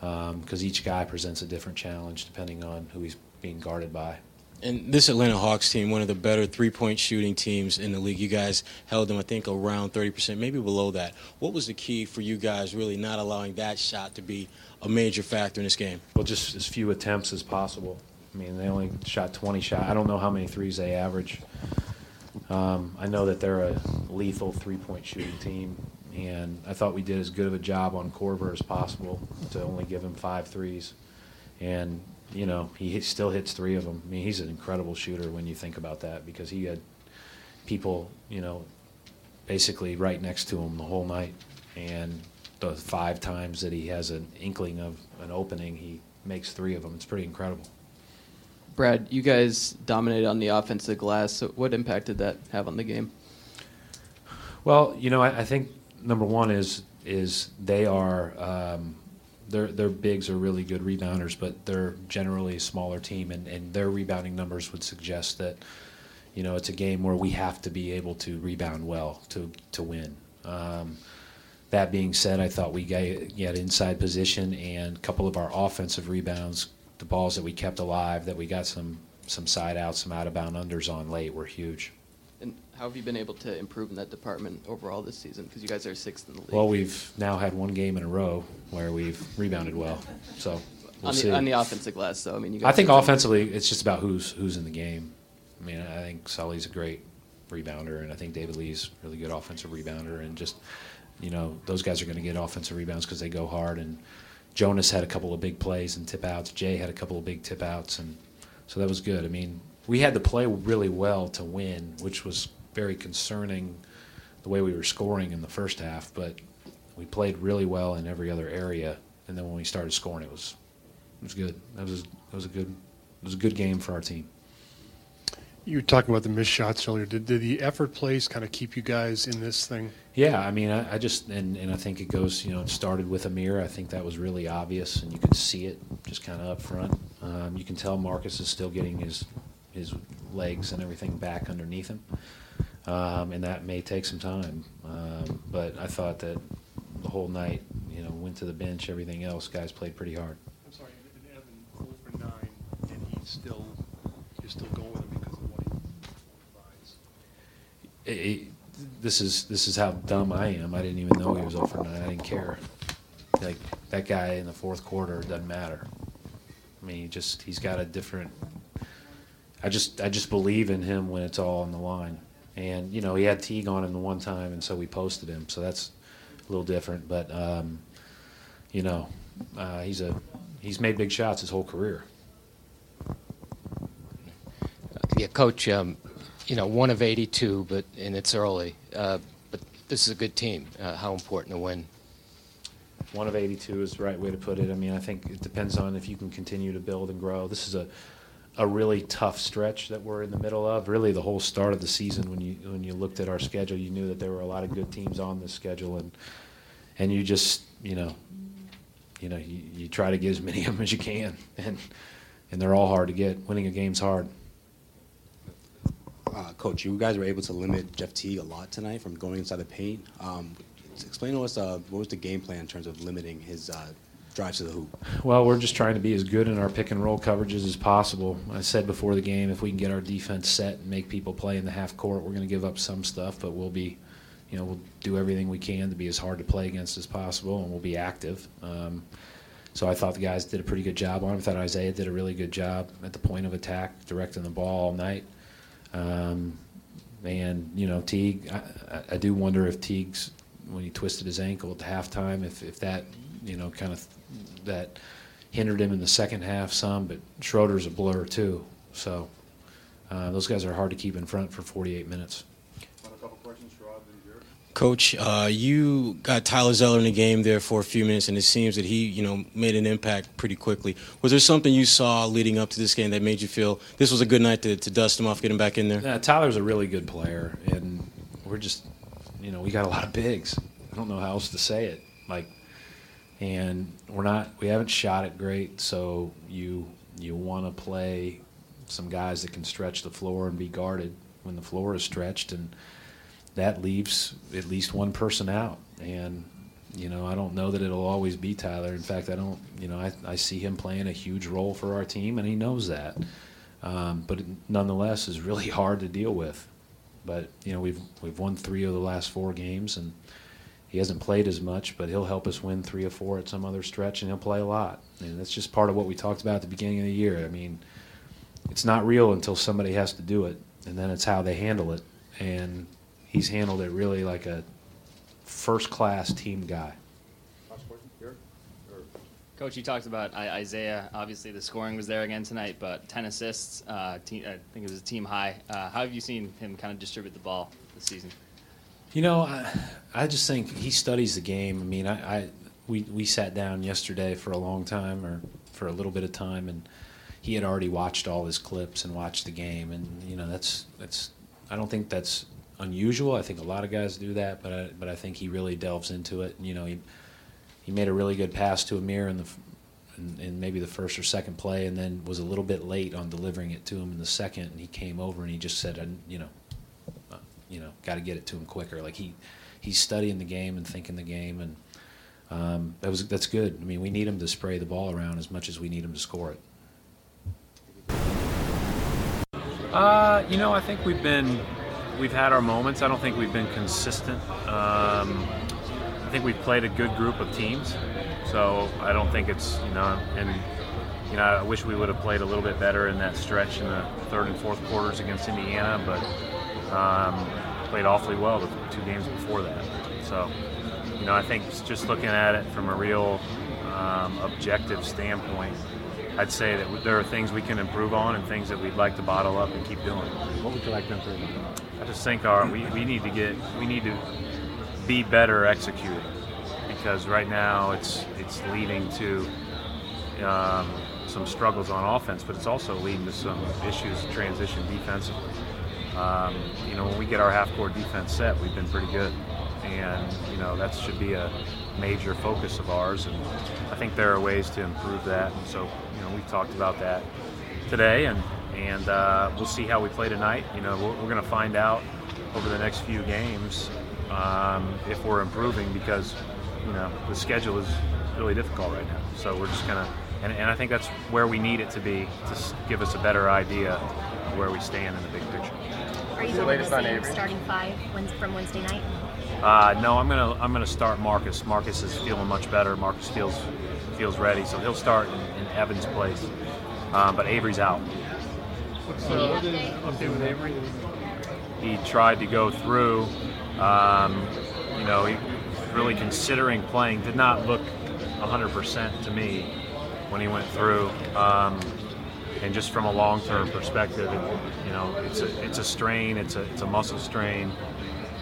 because each guy presents a different challenge depending on who he's being guarded by. And this Atlanta Hawks team, one of the better three-point shooting teams in the league. You guys held them, I think, around 30%, maybe below that. What was the key for you guys really not allowing that shot to be a major factor in this game? Well, just as few attempts as possible. I mean, they only shot 20 shots. I don't know how many threes they average. I know that they're a lethal three-point shooting team, and I thought we did as good of a job on Korver as possible to only give him 5 threes. And he still hits 3 of them. I mean, he's an incredible shooter when you think about that, because he had people, basically right next to him the whole night. And the 5 times that he has an inkling of an opening, he makes 3 of them. It's pretty incredible. Brad, you guys dominated on the offensive glass. So what impact did that have on the game? Well, I think number one is they are Their bigs are really good rebounders, but they're generally a smaller team, and their rebounding numbers would suggest that, it's a game where we have to be able to rebound well to win. That being said, I thought we got inside position, and a couple of our offensive rebounds, the balls that we kept alive, that we got some side outs, some out-of-bound unders on late, were huge. And how have you been able to improve in that department overall this season? Because you guys are 6th in the league. Well, we've now had one game in a row where we've rebounded well. So we'll see. On the offensive glass, though. I think offensively, it's just about who's in the game. I think Sully's a great rebounder, and I think David Lee's a really good offensive rebounder. And just, those guys are going to get offensive rebounds because they go hard. And Jonas had a couple of big plays and tip-outs. Jay had a couple of big tip-outs. And so that was good. We had to play really well to win, which was very concerning the way we were scoring in the first half, but we played really well in every other area, and then when we started scoring, it was good. It was a good game for our team. You were talking about the missed shots earlier. Did the effort plays kind of keep you guys in this thing? Yeah, I just and I think it goes, it started with Amir. I think that was really obvious, and you could see it just kind of up front. You can tell Marcus is still getting his legs and everything back underneath him, and that may take some time. But I thought that the whole night, went to the bench, everything else, guys played pretty hard. I'm sorry, Evan 0 for 9, and you're still going with him because of what he provides. This is how dumb I am. I didn't even know he was 0 for 9. I didn't care. Like, that guy in the fourth quarter doesn't matter. He's got a different. I just believe in him when it's all on the line. And, he had Teague on him the one time, and so we posted him. So that's a little different. But, he's made big shots his whole career. Yeah, Coach, one of 82, and it's early. But this is a good team. How important a win? One of 82 is the right way to put it. I think it depends on if you can continue to build and grow. This is a really tough stretch that we're in the middle of. Really, the whole start of the season, when you looked at our schedule, you knew that there were a lot of good teams on this schedule, and you just you try to get as many of them as you can, and they're all hard to get. Winning a game's hard. Coach, you guys were able to limit Jeff Teague a lot tonight from going inside the paint. Explain to us what was the game plan in terms of limiting his drives to the hoop? Well, we're just trying to be as good in our pick-and-roll coverages as possible. I said before the game, if we can get our defense set and make people play in the half court, we're going to give up some stuff, but we'll be you know, we'll do everything we can to be as hard to play against as possible, and we'll be active. So I thought the guys did a pretty good job on him. I thought Isaiah did a really good job at the point of attack, directing the ball all night. And, you know, Teague, I do wonder if Teague's, when he twisted his ankle at the halftime, if that, you know, kind of that hindered him in the second half some. But Schroeder's a blur, too. So those guys are hard to keep in front for 48 minutes. Coach, you got Tyler Zeller in the game there for a few minutes, and it seems that he, you know, made an impact pretty quickly. Was there something you saw leading up to this game that made you feel this was a good night to dust him off, get him back in there? Yeah, Tyler's a really good player, and we're just, you know, we got a lot of bigs. I don't know how else to say it. Like, and we haven't shot it great, so you want to play some guys that can stretch the floor and be guarded when the floor is stretched, and that leaves at least one person out. And, you know, I don't know that it'll always be Tyler. In fact, I see him playing a huge role for our team, and he knows that. But it, nonetheless, is really hard to deal with. But, you know, we've won 3 of the last 4 games, and he hasn't played as much, but he'll help us win 3 or 4 at some other stretch, and he'll play a lot. And that's just part of what we talked about at the beginning of the year. I mean, it's not real until somebody has to do it, and then it's how they handle it. And he's handled it really like a first-class team guy. Last question, Derek? Coach, you talked about Isaiah. Obviously, the scoring was there again tonight, but 10 assists. I think it was a team high. How have you seen him kind of distribute the ball this season? You know, I just think he studies the game. I mean, we sat down yesterday for a long time, or for a little bit of time, and he had already watched all his clips and watched the game, and you know that's I don't think that's unusual. I think a lot of guys do that, but I think he really delves into it. And, you know, he made a really good pass to Amir in maybe the first or second play, and then was a little bit late on delivering it to him in the second. And he came over and he just said, you know, got to get it to him quicker. Like he's studying the game and thinking the game, and that's good. I mean, we need him to spray the ball around as much as we need him to score it. You know, I think we've had our moments. I don't think we've been consistent. I think we've played a good group of teams, so I don't think it's, you know, and you know, I wish we would have played a little bit better in that stretch in the third and fourth quarters against Indiana, but played awfully well the 2 games before that. So, you know, I think just looking at it from a real objective standpoint, I'd say that there are things we can improve on and things that we'd like to bottle up and keep doing. What would you like to improve on? I just think we need to be better executing, because right now it's leading to some struggles on offense, but it's also leading to some issues in transition defensively. You know, when we get our half-court defense set, we've been pretty good, and you know that should be a major focus of ours. And I think there are ways to improve that. And so you know we've talked about that today, and we'll see how we play tonight. You know, we're going to find out over the next few games if we're improving, because, you know, the schedule is really difficult right now. So we're just going to – and I think that's where we need it to be to give us a better idea of where we stand in the big picture. Are you going to be starting 5 from Wednesday night? No, I'm going to start Marcus. Marcus is feeling much better. Marcus feels ready, so he'll start in Evan's place. But Avery's out. What's the update with Avery? He tried to go through, you know, he really considering playing. Did not look 100% to me when he went through. And just from a long-term perspective, you know, it's a strain. It's a muscle strain.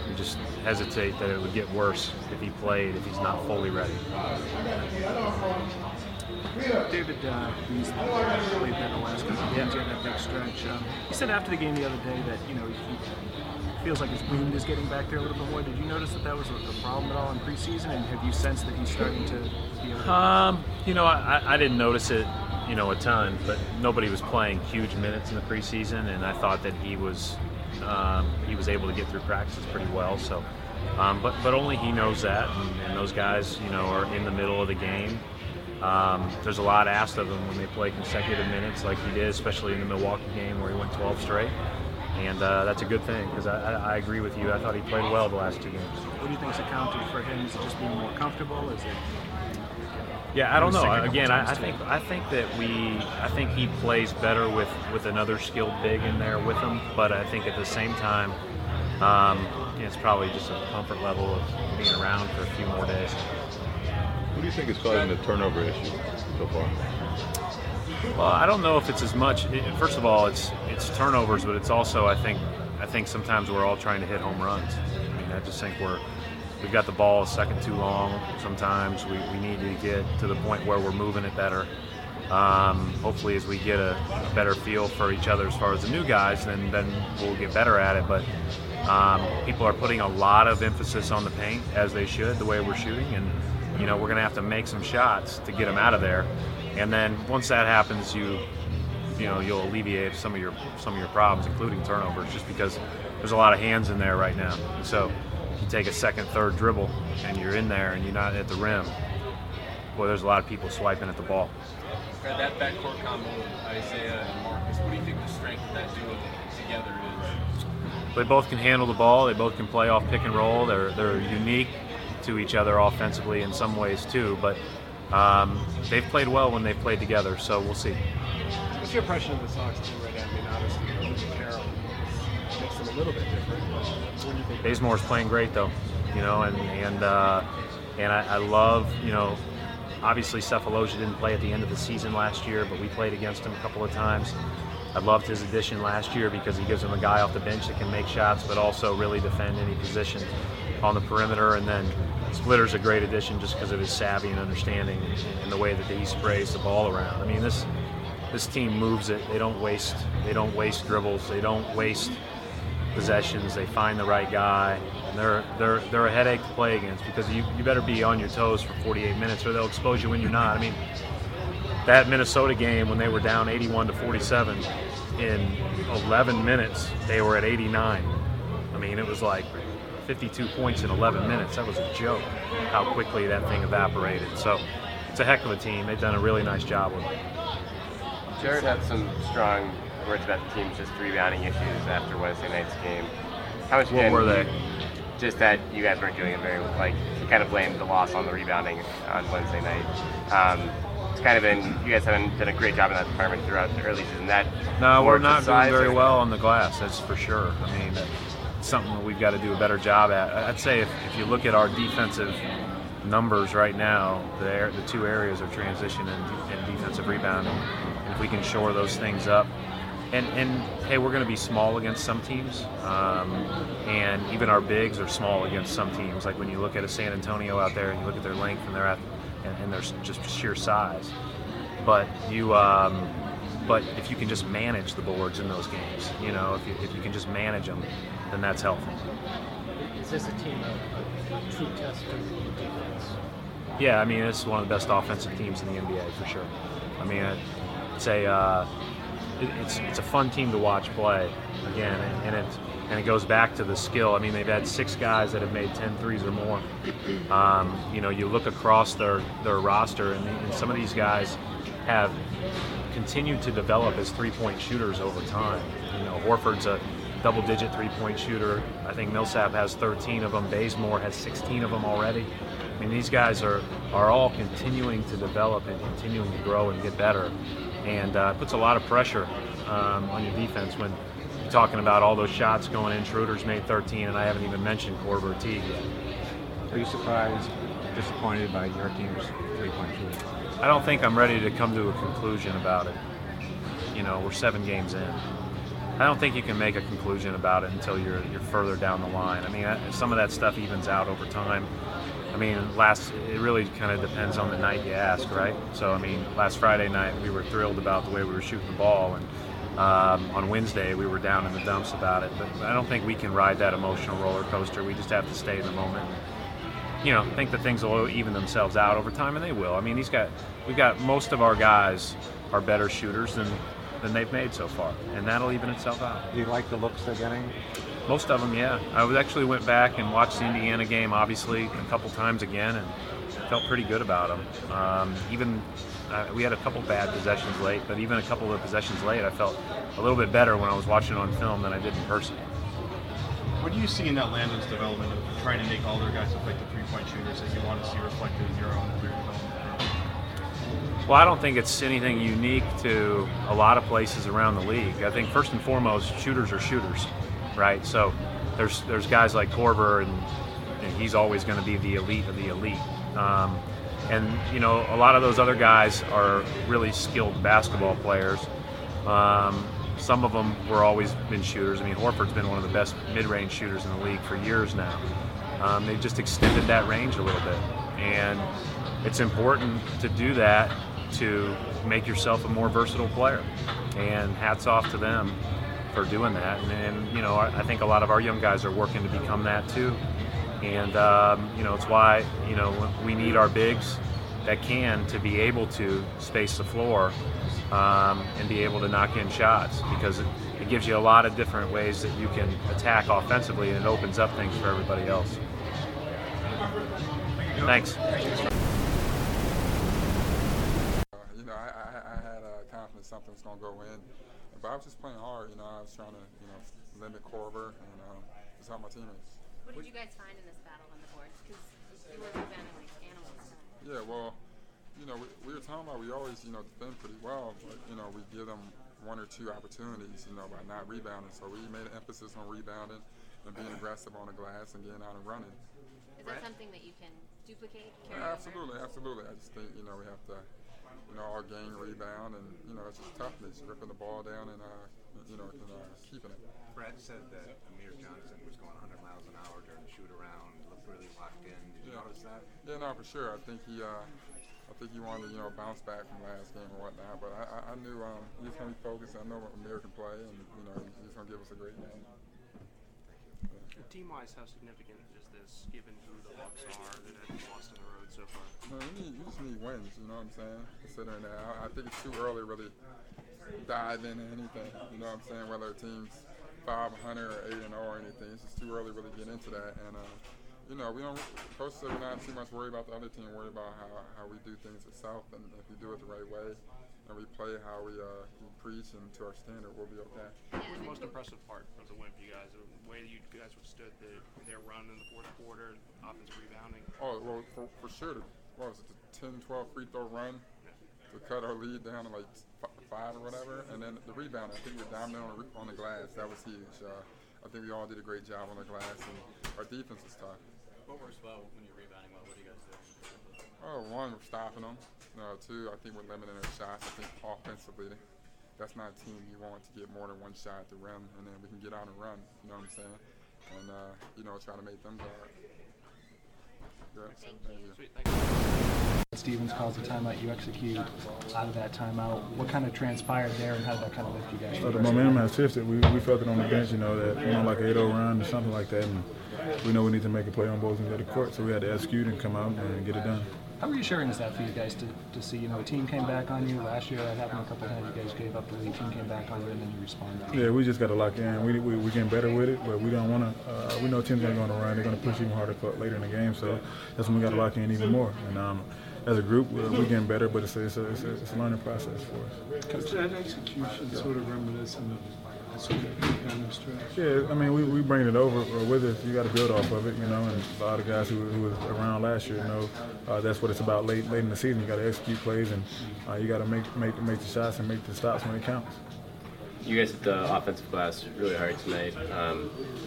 You just hesitate that it would get worse if he played, if he's not fully ready. David, he's really been the last couple of games in that big stretch. You said after the game the other day that, you know, he feels like his wind is getting back there a little bit more. Did you notice that was a problem at all in preseason, and have you sensed that he's starting to be able to... You know, I didn't notice it, you know, a ton, but nobody was playing huge minutes in the preseason, and I thought that he was able to get through practices pretty well. So, but only he knows that, and those guys, you know, are in the middle of the game. There's a lot asked of him when they play consecutive minutes like he did, especially in the Milwaukee game where he went 12 straight. And that's a good thing, because I agree with you. I thought he played well the last two games. What do you think's accounted for him? Is it just being more comfortable? Is it? Yeah, I don't know. Again, I think he plays better with another skilled big in there with him. But I think at the same time, it's probably just a comfort level of being around for a few more days. What do you think is causing the turnover issue so far? Well, I don't know if it's as much. First of all, it's turnovers, but it's also I think sometimes we're all trying to hit home runs. I mean, I just think we've got the ball a second too long. Sometimes we need to get to the point where we're moving it better. Hopefully, as we get a better feel for each other as far as the new guys, then we'll get better at it. But people are putting a lot of emphasis on the paint, as they should, the way we're shooting, and we're going to have to make some shots to get them out of there. And then once that happens, you'll alleviate some of your problems, including turnovers, just because there's a lot of hands in there right now. And so you take a second, third dribble, and you're in there, and you're not at the rim. Boy, there's a lot of people swiping at the ball. Brad, that backcourt combo with Isaiah and Marcus, what do you think the strength of that duo together is? They both can handle the ball. They both can play off pick and roll. They're unique to each other offensively in some ways too, but. They've played well when they've played together, so we'll see. What's your impression of the Sox team right now? I mean, obviously, Carroll makes them a little bit different. What do you think? Bazemore's playing great, though, and I love, obviously Sefolosha didn't play at the end of the season last year, but we played against him a couple of times. I loved his addition last year because he gives him a guy off the bench that can make shots, but also really defend any position on the perimeter, and then Splitter's a great addition just because of his savvy and understanding and the way that he sprays the ball around. I mean, this team moves it. They don't waste dribbles. They don't waste possessions. They find the right guy. And they're a headache to play against because you better be on your toes for 48 minutes or they'll expose you when you're not. I mean, that Minnesota game when they were down 81-47, in 11 minutes they were at 89. I mean, it was like 52 points in 11 minutes. That was a joke how quickly that thing evaporated. So it's a heck of a team. They've done a really nice job with it. Jared had some strong words about the team's just rebounding issues after Wednesday night's game. How much what were they? Just that you guys weren't doing it very well. Like, he kind of blamed the loss on the rebounding on Wednesday night. It's kind of been, you guys haven't done a great job in that department throughout the early season. No, we're not doing very well on the glass, that's for sure. I mean, something that we've got to do a better job at. I'd say if you look at our defensive numbers right now, the two areas are transition and defensive rebounding. If we can shore those things up, and hey, we're going to be small against some teams, and even our bigs are small against some teams. Like when you look at a San Antonio out there and you look at their length and their just sheer size, but you. But if you can just manage the boards in those games, if you can just manage them, then that's helpful. Is this a team of true test for defense? Yeah, I mean, it's one of the best offensive teams in the NBA for sure. I mean, I'd say it's a fun team to watch play again, and it goes back to the skill. I mean, they've had six guys that have made 10 threes or more. You look across their roster, and some of these guys have continued to develop as three-point shooters over time. Horford's a double-digit three-point shooter. I think Millsap has 13 of them. Bazemore has 16 of them already. I mean, these guys are all continuing to develop and continuing to grow and get better, and it puts a lot of pressure on your defense when you're talking about all those shots going in. Schroeder's made 13, and I haven't even mentioned Korver or Teague yet. Are you surprised, disappointed by your team's three-point shooting? I don't think I'm ready to come to a conclusion about it. We're 7 games in. I don't think you can make a conclusion about it until you're further down the line. I mean, some of that stuff evens out over time. I mean, it really kind of depends on the night you ask, right? So, I mean, last Friday night we were thrilled about the way we were shooting the ball, and on Wednesday we were down in the dumps about it. But I don't think we can ride that emotional roller coaster. We just have to stay in the moment. Think that things will even themselves out over time, and they will. I mean, we've got most of our guys are better shooters than they've made so far, and that'll even itself out. Do you like the looks they're getting? Most of them, yeah. I actually went back and watched the Indiana game, obviously, a couple times again, and felt pretty good about them. Even we had a couple bad possessions late, but even a couple of possessions late, I felt a little bit better when I was watching it on film than I did in person. What do you see in Atlanta's development of trying to make all their guys look like the three-point shooters that you want to see reflected in your own career development? Well, I don't think it's anything unique to a lot of places around the league. I think first and foremost, shooters are shooters, right? So there's guys like Korver, and he's always going to be the elite of the elite. And, you know, a lot of those other guys are really skilled basketball players. Some of them were always been shooters. I mean, Horford's been one of the best mid-range shooters in the league for years now. They've just extended that range a little bit. And it's important to do that to make yourself a more versatile player. And hats off to them for doing that. And you know, I think a lot of our young guys are working to become that too. And, you know, it's why, you know, we need our bigs that can to be able to space the floor and be able to knock in shots, because it gives you a lot of different ways that you can attack offensively, and it opens up things for everybody else. Thanks. You know, I had confidence something was going to go in, but I was just playing hard. You know, I was trying to, you know, limit Korver and just help my teammates. What did you guys find in this battle on the board? Because you were defending like animals. Yeah, well, you know, we were talking about we always, you know, defend pretty well, but, you know, we give them one or two opportunities, you know, by not rebounding. So we made an emphasis on rebounding and being aggressive on the glass and getting out and running. Is that something that you can duplicate? Absolutely. I just think, you know, we have to, you know, our game rebound, and, you know, it's just toughness, ripping the ball down and, you know, and keeping it. Brad said that Amir Johnson was going 100 miles an hour during the shoot-around, looked really locked in. Did you notice that? Yeah, no, for sure. I think he wanted to, you know, bounce back from last game and whatnot. But I knew he was going to be focused. I know what Amir can play, and, you know, he's going to give us a great game. Yeah. Team-wise, how significant is this, given who the Hawks are that have lost on the road so far? No, you just need wins, you know what I'm saying? Considering that, I think it's too early really dive into anything. You know what I'm saying? Whether a team's 500 or 8-0 or anything. It's just too early to really get into that. And, you know, we don't, coach said we're not too much worried about the other team, worried about how we do things itself. And if we do it the right way and we play how we preach and to our standard, we'll be okay. What was the most impressive part of the win for you guys? The way that you guys withstood their run in the fourth quarter, offensive rebounding? Oh, well, for sure. What was it, the 10-12 free throw run? We cut our lead down to like five or whatever, and then the rebound. I think we were dominant on the glass. That was huge. I think we all did a great job on the glass, and our defense was tough. What works well when you're rebounding well? What do you guys do? Oh, one, we're stopping them. Two, I think we're limiting their shots. I think offensively, that's not a team you want to get more than one shot at the rim, and then we can get out and run. You know what I'm saying? And you know, try to make them guard. Yeah, thank you. Stevens calls the timeout, you execute out of that timeout. What kind of transpired there, and how did that kind of lift you guys? So the momentum has shifted. We felt it on the bench, you know, that we're on like an 8-0 run or something like that, and we know we need to make a play on both ends of the court, so we had to execute and come out and get it done. How reassuring is that for you guys to see, you know, a team came back on you last year? That happened a couple of times. You guys gave up the lead, team came back on you, and then you responded. Yeah, we just got to lock in. We're getting better with it, but we don't want to. We know teams ain't going to run. They're going to push even harder later in the game, so that's when we got to lock in even more. And as a group, we're getting better, but it's a learning process for us. Because that execution sort of reminiscent of yeah, I mean, we bring it over with us. You got to build off of it, you know. And a lot of guys who was around last year, you know, that's what it's about. Late in the season, you got to execute plays, and you got to make the shots and make the stops when it counts. You guys at the offensive glass really hard tonight.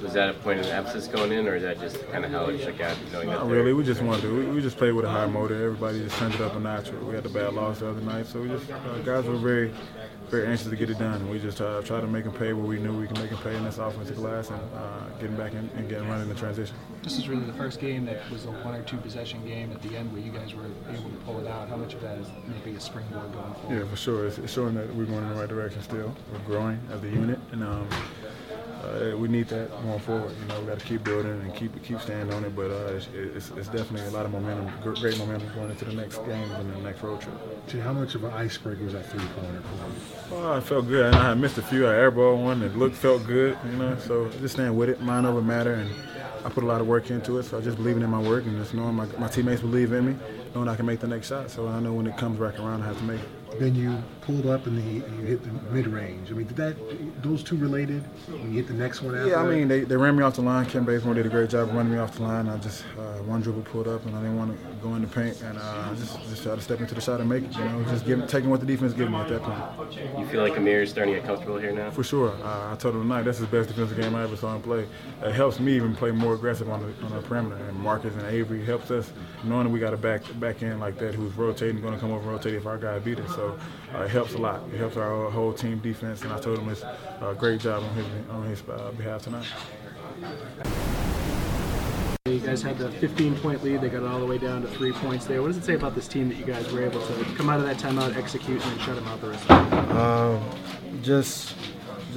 Was that a point of emphasis going in, or is that just kind of how it shook out? Not really. We just wanted to. We just played with a high motor. Everybody just turned it up a notch. We had a bad loss the other night, so we just guys were very, very anxious to get it done. We just tried to make them pay where we knew we can make them pay in this offensive glass, and getting back in and getting running the transition. This is really the first game that was a one or two possession game at the end where you guys were able to pull it out. How much of that is maybe a springboard going forward? Yeah, for sure. It's showing that we're going in the right direction still. We're growing as a unit, and we need that going forward. You know, we got to keep building and keep standing on it. But it's definitely a lot of momentum, great momentum going into the next game and the next road trip. Gee, how much of an icebreaker was that three-pointer for you? Oh, I felt good. I missed a few. I airballed one. It felt good. You know, so just staying with it, mind over matter, and I put a lot of work into it, so I just believing in my work and just knowing my teammates believe in me, knowing I can make the next shot. So I know when it comes back around, I have to make it. Then you pulled up and you hit the mid-range. I mean, those two related when you hit the next one after? Yeah, I mean, they ran me off the line. Kent Bazemore did a great job running me off the line. I just, one dribble pulled up, and I didn't want to go in the paint, and I just tried to step into the shot and make it, you know, just taking what the defense gave me at that point. You feel like Amir is starting to get comfortable here now? For sure. I told him tonight, that's his best defensive game I ever saw him play. It helps me even play more aggressive on the perimeter, and Marcus and Avery helps us, knowing that we got a back end like that who's rotating, going to come over and rotate if our guy beat us. So it helps a lot. It helps our whole team defense, and I told him it's a great job on his behalf tonight. You guys had the 15-point lead. They got it all the way down to 3 points there. What does it say about this team that you guys were able to come out of that timeout, execute, and then shut them out the rest of the game? Just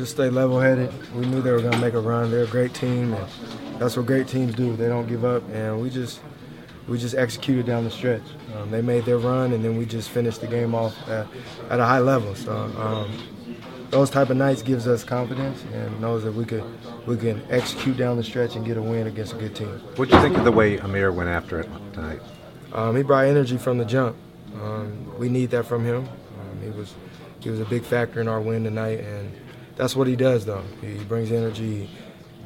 stay level-headed. We knew they were going to make a run. They're a great team, and that's what great teams do. They don't give up, and we just executed down the stretch. They made their run, and then we just finished the game off at a high level. So those type of nights gives us confidence and knows that we can execute down the stretch and get a win against a good team. What do you think of the way Amir went after it tonight? He brought energy from the jump. We need that from him. He was a big factor in our win tonight, and that's what he does, though. He brings energy.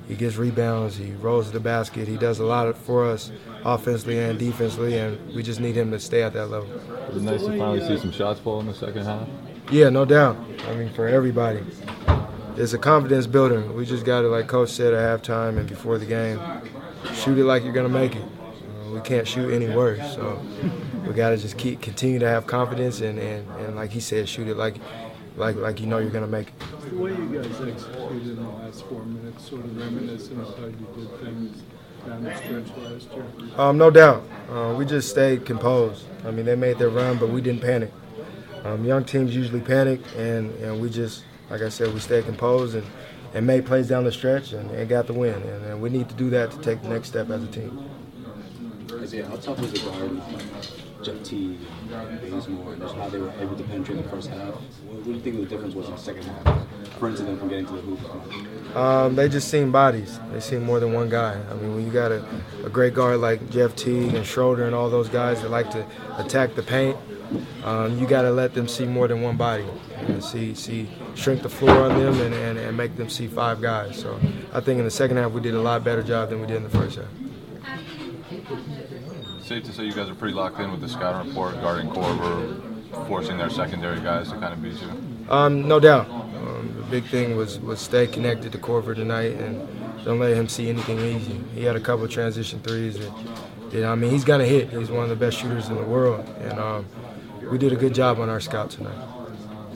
He gets rebounds, he rolls to the basket, he does a lot for us offensively and defensively, and we just need him to stay at that level. It was nice to finally see some shots fall in the second half. Yeah, no doubt. I mean, for everybody. It's a confidence builder. We just got to, like Coach said at halftime and before the game, shoot it like you're going to make it. We can't shoot any worse, so we got to just continue to have confidence and like he said, shoot it like you know you're going to make it. The way you guys executed in the last 4 minutes, sort of reminiscent of how you did things down the stretch last year? No doubt. We just stayed composed. I mean, they made their run, but we didn't panic. Young teams usually panic, and we just, like I said, we stayed composed and made plays down the stretch and got the win. And we need to do that to take the next step as a team. Isaiah, how tough was the Garden, Jeff Teague, Bazemore, and just how they were able to penetrate the first half? What do you think the difference was in the second half, for instance, them from getting to the hoop? They just seen bodies. They seen more than one guy. I mean, when you got a great guard like Jeff Teague and Schroeder and all those guys that like to attack the paint, you got to let them see more than one body. And shrink the floor on them and make them see five guys. So I think in the second half we did a lot better job than we did in the first half. Safe to say you guys are pretty locked in with the scouting report, guarding Korver, forcing their secondary guys to kind of beat you? No doubt. The big thing was stay connected to Korver tonight and don't let him see anything easy. He had a couple of transition threes that I mean, he's going to hit. He's one of the best shooters in the world. And we did a good job on our scout tonight.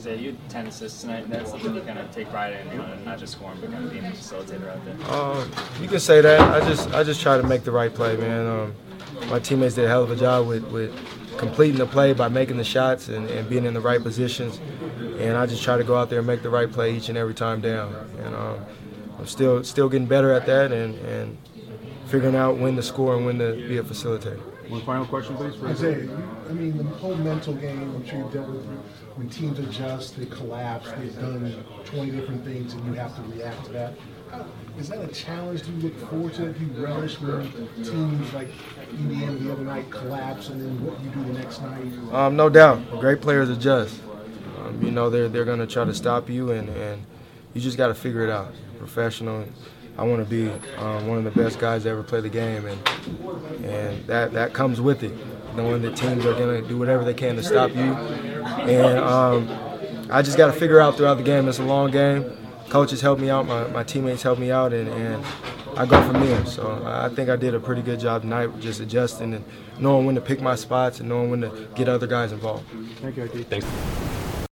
You had 10 assists tonight, and that's something you kind of take pride in, you know, not just scoring, but kind of being a facilitator out there. You can say that. I just try to make the right play, man. My teammates did a hell of a job with completing the play by making the shots and being in the right positions, and I just try to go out there and make the right play each and every time down. And I'm still getting better at that and figuring out when to score and when to be a facilitator. One final question, please. Isaiah, I mean, the whole mental game, I'm sure you've dealt with when teams adjust, they collapse, they've done 20 different things, and you have to react to that. Is that a challenge? Do you look forward to it? Do you relish when teams like Indiana the other night collapse, and then what you do the next night? No doubt. Great players adjust. You know, they're going to try to stop you, and you just got to figure it out. Professional. I want to be one of the best guys to ever play the game, and that comes with it, knowing that teams are going to do whatever they can to stop you. And I just got to figure out throughout the game. It's a long game. Coaches help me out. My teammates help me out, and I go from there. So I think I did a pretty good job tonight just adjusting and knowing when to pick my spots and knowing when to get other guys involved. Thank you, RG. Thanks.